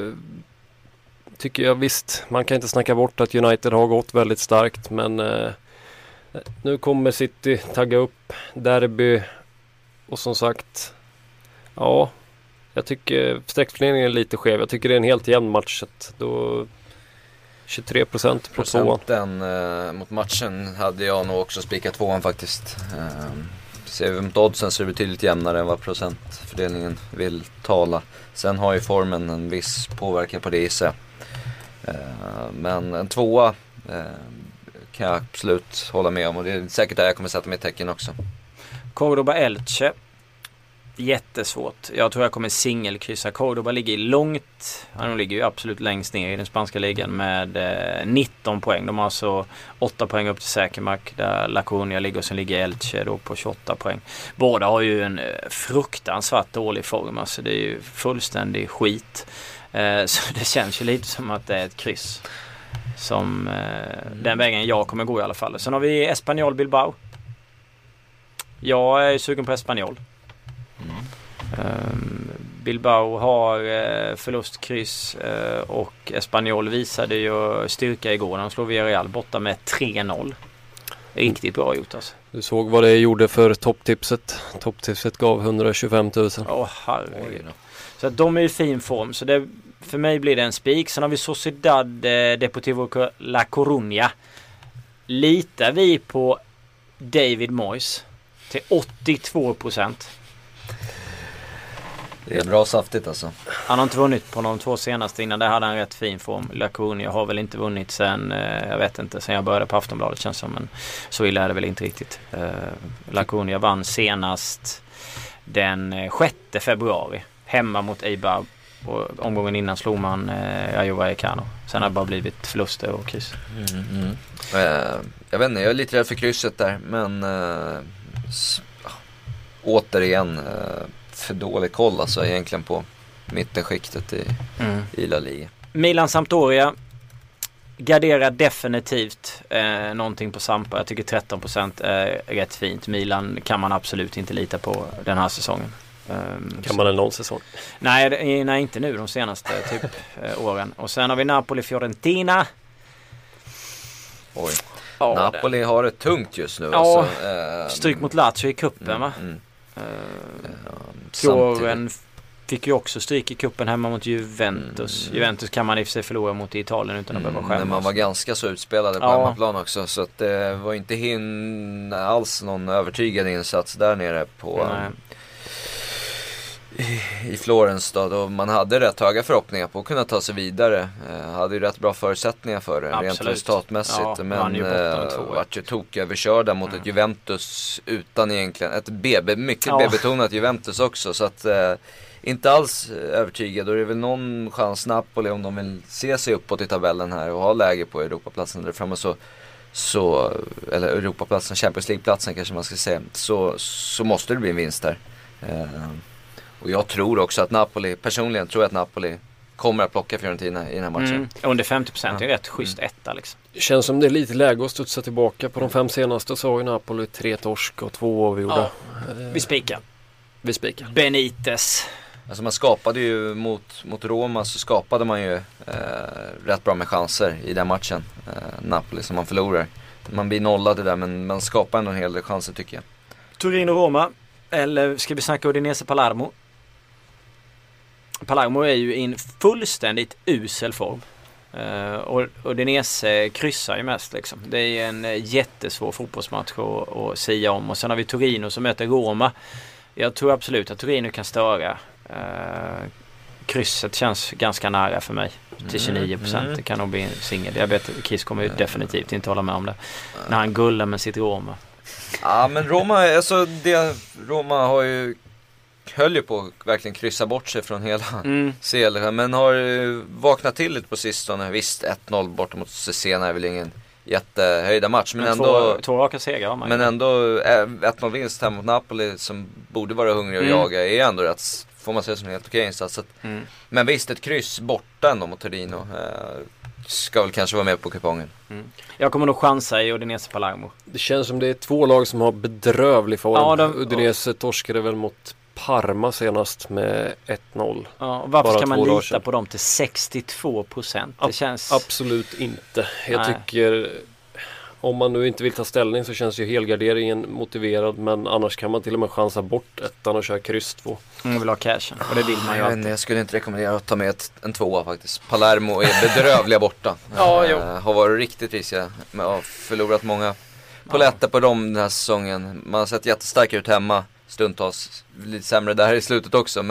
tycker visst, man kan inte snacka bort att United har gått väldigt starkt, men nu kommer City tagga upp derby och som sagt, ja, jag tycker streckfördelningen är lite skev. Jag tycker det är en helt jämn match. Då 23% på tvåan. Mot matchen hade jag nog också spikat tvåan faktiskt. Ser vi mot oddsen så är det betydligt jämnare än vad procentfördelningen vill tala. Sen har ju formen en viss påverkan på det i sig. Men en tvåa kan jag absolut hålla med om. Och det är säkert där jag kommer sätta mitt tecken också. Cordoba Elche. Jättesvårt. Jag tror jag kommer singelkryssa. Cordoba ligger långt. Han ligger ju absolut längst ner i den spanska ligan med 19 poäng. De har alltså 8 poäng upp till Säkermark där La Coruña ligger, och sen ligger Elche då på 28 poäng. Båda har ju en fruktansvärt dålig form. Alltså det är ju fullständig skit. Så det känns ju lite som att det är ett kryss som den vägen jag kommer gå i alla fall. Sen har vi Espanyol Bilbao. Jag är sugen på Espanyol. Bilbao har förlustkryss och Espanyol visade ju styrka igår. De slog Villarreal borta med 3-0. Riktigt bra gjort alltså. Du såg vad det gjorde för topptipset. Topptipset gav 125 000. Herregud. Så att de är i fin form. Så det, för mig blir det en spik. Sen har vi Sociedad Deportivo La Coruña. Litar vi på David Moyes till 82%? Det är bra saftigt alltså. Han har inte vunnit på de två senaste. Innan det hade han rätt fin form. Laconi har väl inte vunnit sen, jag vet inte, sen jag började på Aftonbladet känns som, men så illa är det väl inte riktigt. Laconi vann senast den 6 februari hemma mot Eibar. Och omgången innan slog man Ayoa Ekano. Sen har det bara blivit förluster och kryss. Jag vet inte, jag är lite rädd för krysset där. Men återigen för dålig koll alltså, egentligen på mittenskiktet i La Liga. Milan Sampdoria garderar definitivt någonting på Sampa. Jag tycker 13% är rätt fint. Milan kan man absolut inte lita på den här säsongen. Kan man en lång säsong? Nej, inte nu, de senaste typ åren. Och sen har vi Napoli-Fiorentina. Oj. Ja, Napoli har det tungt just nu. Ja, alltså, stryk mot Lazio i kuppen va? Samtidigt fick ju också stryk i kuppen hemma mot Juventus. Juventus kan man i och för sig förlora mot i Italien utan att behöva skämmas. Men man var ganska så utspelade på hemmaplan också, så att det var inte alls någon övertygande insats där nere på... I Florens då, då man hade rätt höga förhoppningar på att kunna ta sig vidare, hade ju rätt bra förutsättningar för det. Absolut. Rent resultatmässigt, men vart ju toköverkörda mot ett Juventus utan egentligen ett betonat Juventus också, så att inte alls övertygad. Då är det väl någon chans Napoli, om de vill se sig uppåt i tabellen här och ha läge på Europaplatsen där framme, så eller Europaplatsen, Champions League-platsen kanske man ska säga, så måste det bli en vinst där. Och jag tror också att Napoli, personligen tror jag att Napoli kommer att plocka Fiorentina i den här matchen. Under 50% är rätt schysst etta liksom. Det känns som det är lite läge att studsa tillbaka på de 5 senaste, så har ju Napoli 3 torsk och 2 avgjorda. Ja, vi spikar. Benitez. Alltså man skapade ju mot Roma, så skapade man ju rätt bra med chanser i den matchen. Napoli som man förlorar. Man blir nollade där, men man skapar ändå en hel del chanser tycker jag. Turin och Roma, eller ska vi snacka Udinese Palermo? Palermo är ju i en fullständigt usel form. Och Udinese kryssar ju mest liksom. Det är en jättesvår fotbollsmatch att sia om. Och sen har vi Torino som möter Roma. Jag tror absolut att Torino kan störa. Krysset känns ganska nära för mig. Till 29%. Det kan nog bli en singel. Jag vet att Kiss kommer ut definitivt inte hålla med om det. När han gullar med sitt Roma. Ja, men Roma har ju höll ju på att verkligen kryssa bort sig från hela CL, men har vaknat till lite på sistone. Visst, 1-0 bort mot Cesena är väl ingen jättehöjda match, men ändå två raka segrar, men ändå 1-0 vinst här mot Napoli som borde vara hungrig och jaga är ändå rätt, får man säga, som en helt okej insats. Men visst, ett kryss borta ändå mot Torino ska väl kanske vara med på kupongen. Jag kommer nog chansa i Udinese Palermo. Det känns som det är två lag som har bedrövlig form. Ja, Udinese torskade väl mot Parma senast med 1-0. Ja, varför kan man lita på dem till 62%? Det känns... Absolut inte. Jag tycker, om man nu inte vill ta ställning, så känns ju helgarderingen motiverad, men annars kan man till och med chansa bort ettan och köra kryss 2. Jag vill ha cashen, och det vill man ju alltid. Jag skulle inte rekommendera att ta med en 2 faktiskt. Palermo är bedrövliga borta. Har varit riktigt risiga, men har förlorat många poletter på dem den här säsongen. Man har sett jättestark ut hemma, stundtals lite sämre där i slutet också,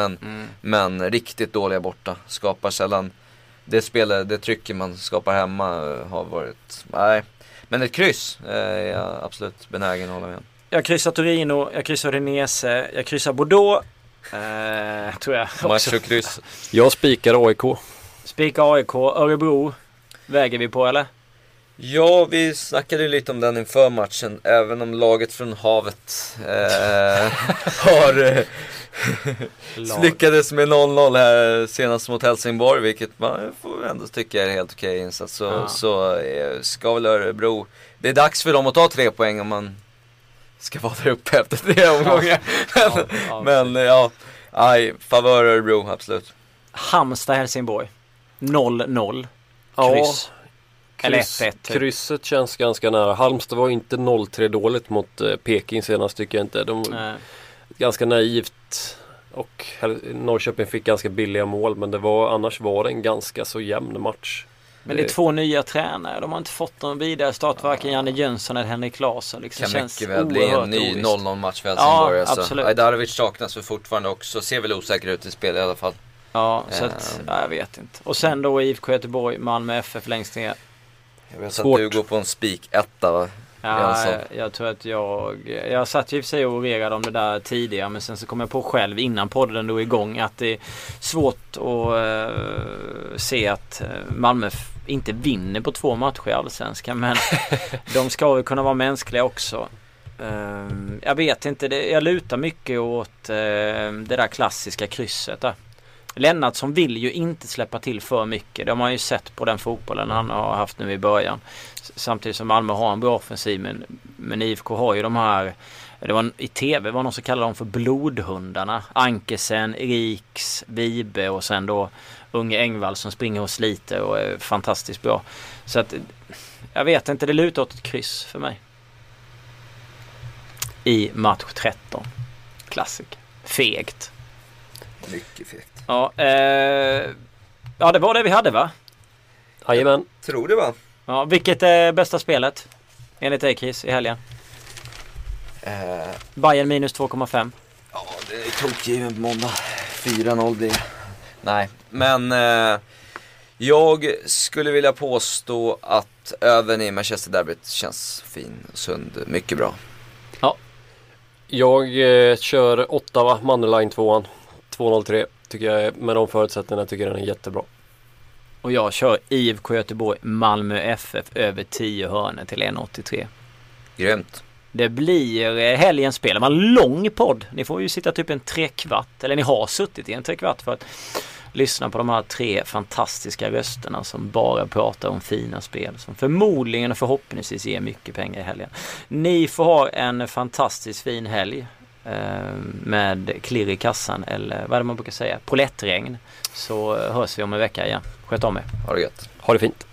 men riktigt dåliga borta. Skapar sällan det spelet, det trycket man skapar hemma har varit, men ett kryss är jag absolut benägen att hålla med. Jag kryssar Torino, jag kryssar Renese, jag kryssar Bordeaux, tror jag också. Jag spikar AIK. Spikar AIK, Örebro väger vi på eller? Ja, vi snackade ju lite om den inför matchen, även om laget från havet har lyckades med 0-0 här senast mot Helsingborg, vilket man får ändå tycka är helt okej insats. Så ska väl Örebro, det är dags för dem att ta 3 poäng om man ska vara där uppe efter 3 omgångar. Favör Örebro, absolut. Halmstad Helsingborg 0-0 kryss. Krysset känns ganska nära. Halmstad var inte 0-3 dåligt mot Peking senast, tycker jag inte. De ganska naivt, och Norrköping fick ganska billiga mål, men det var, annars var det en ganska så jämn match. Men det är två nya tränare. De har inte fått någon vidare start, varken Janne Jönsson eller Henrik Claesson. Liksom kan känns mycket väl bli en ny 0-0 match för Helsingborg. Ja, alltså. Absolut. Ajdarevic saknas för fortfarande också. Ser väl osäker ut i spel i alla fall. Ja, så att, jag vet inte. Och sen då IFK Göteborg, Malmö FF längst ner. Jag vet att du går på en spiketta, va? Ja, jag tror att jag satt ju för sig och orerade om det där tidigare, men sen så kom jag på själv innan podden då igång att det är svårt att se att Malmö inte vinner på två matcher i Allsvenskan, men de ska väl kunna vara mänskliga också. Jag vet inte, jag lutar mycket åt det där klassiska krysset där. Lennart som vill ju inte släppa till för mycket. De har ju sett på den fotbollen han har haft nu i början. Samtidigt som Malmö har en bra offensiv, men IFK har ju de här, det var i tv var någon som kallade dem för blodhundarna. Ankersen, Riks, Vibe och sen då unge Engvall som springer och sliter och är fantastiskt bra. Så att jag vet inte, det lutar åt ett kryss för mig. I match 13. Klassik. Fegt. Mycket fegt. Ja, det var det vi hade, va? Jajamän. Tror det, va? Ja, vilket är bästa spelet enligt Ekis i helgen? Bayern minus 2,5. Ja, det är tokgiven på måndag. 4-0 blir. Nej, men jag skulle vilja påstå att även i Manchester derbyt känns fin och sund. Mycket bra. Ja. Jag kör Ottawa, Mannerline 2-an. 2-0-3. Tycker jag, med de förutsättningarna tycker jag den är jättebra. Och jag kör IFK Göteborg Malmö FF över 10 hörnor till 1,83. Grymt. Det blir helgens spel. Det var en lång podd. Ni får ju sitta typ en 3/4, eller ni har suttit i en 3/4 för att lyssna på de här tre fantastiska rösterna som bara pratar om fina spel som förmodligen och förhoppningsvis ger mycket pengar i helgen. Ni får ha en fantastiskt fin helg. Med klirr i kassan eller vad man brukar säga, polettregn, så hörs vi om en vecka igen. Sköt om er. Ha det gött. Ha det fint.